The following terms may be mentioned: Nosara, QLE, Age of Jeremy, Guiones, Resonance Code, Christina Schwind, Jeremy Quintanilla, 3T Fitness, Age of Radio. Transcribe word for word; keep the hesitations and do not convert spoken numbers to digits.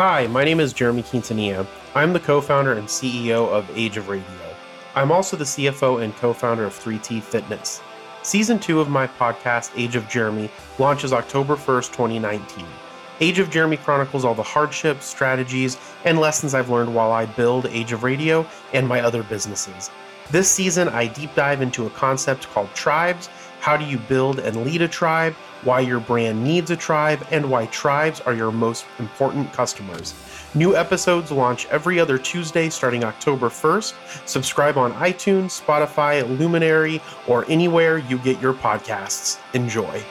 Hi, my name is Jeremy Quintanilla. I'm the co-founder and C E O of Age of Radio. I'm also the C F O and co-founder of three T Fitness. Season two of my podcast, Age of Jeremy, launches October first, twenty nineteen. Age of Jeremy chronicles all the hardships, strategies, and lessons I've learned while I build Age of Radio and my other businesses. This season, I deep dive into a concept called tribes, how do you build and lead a tribe, why your brand needs a tribe, and why tribes are your most important customers. New episodes launch every other Tuesday starting October first. Subscribe on iTunes, Spotify, Luminary, or anywhere you get your podcasts. Enjoy.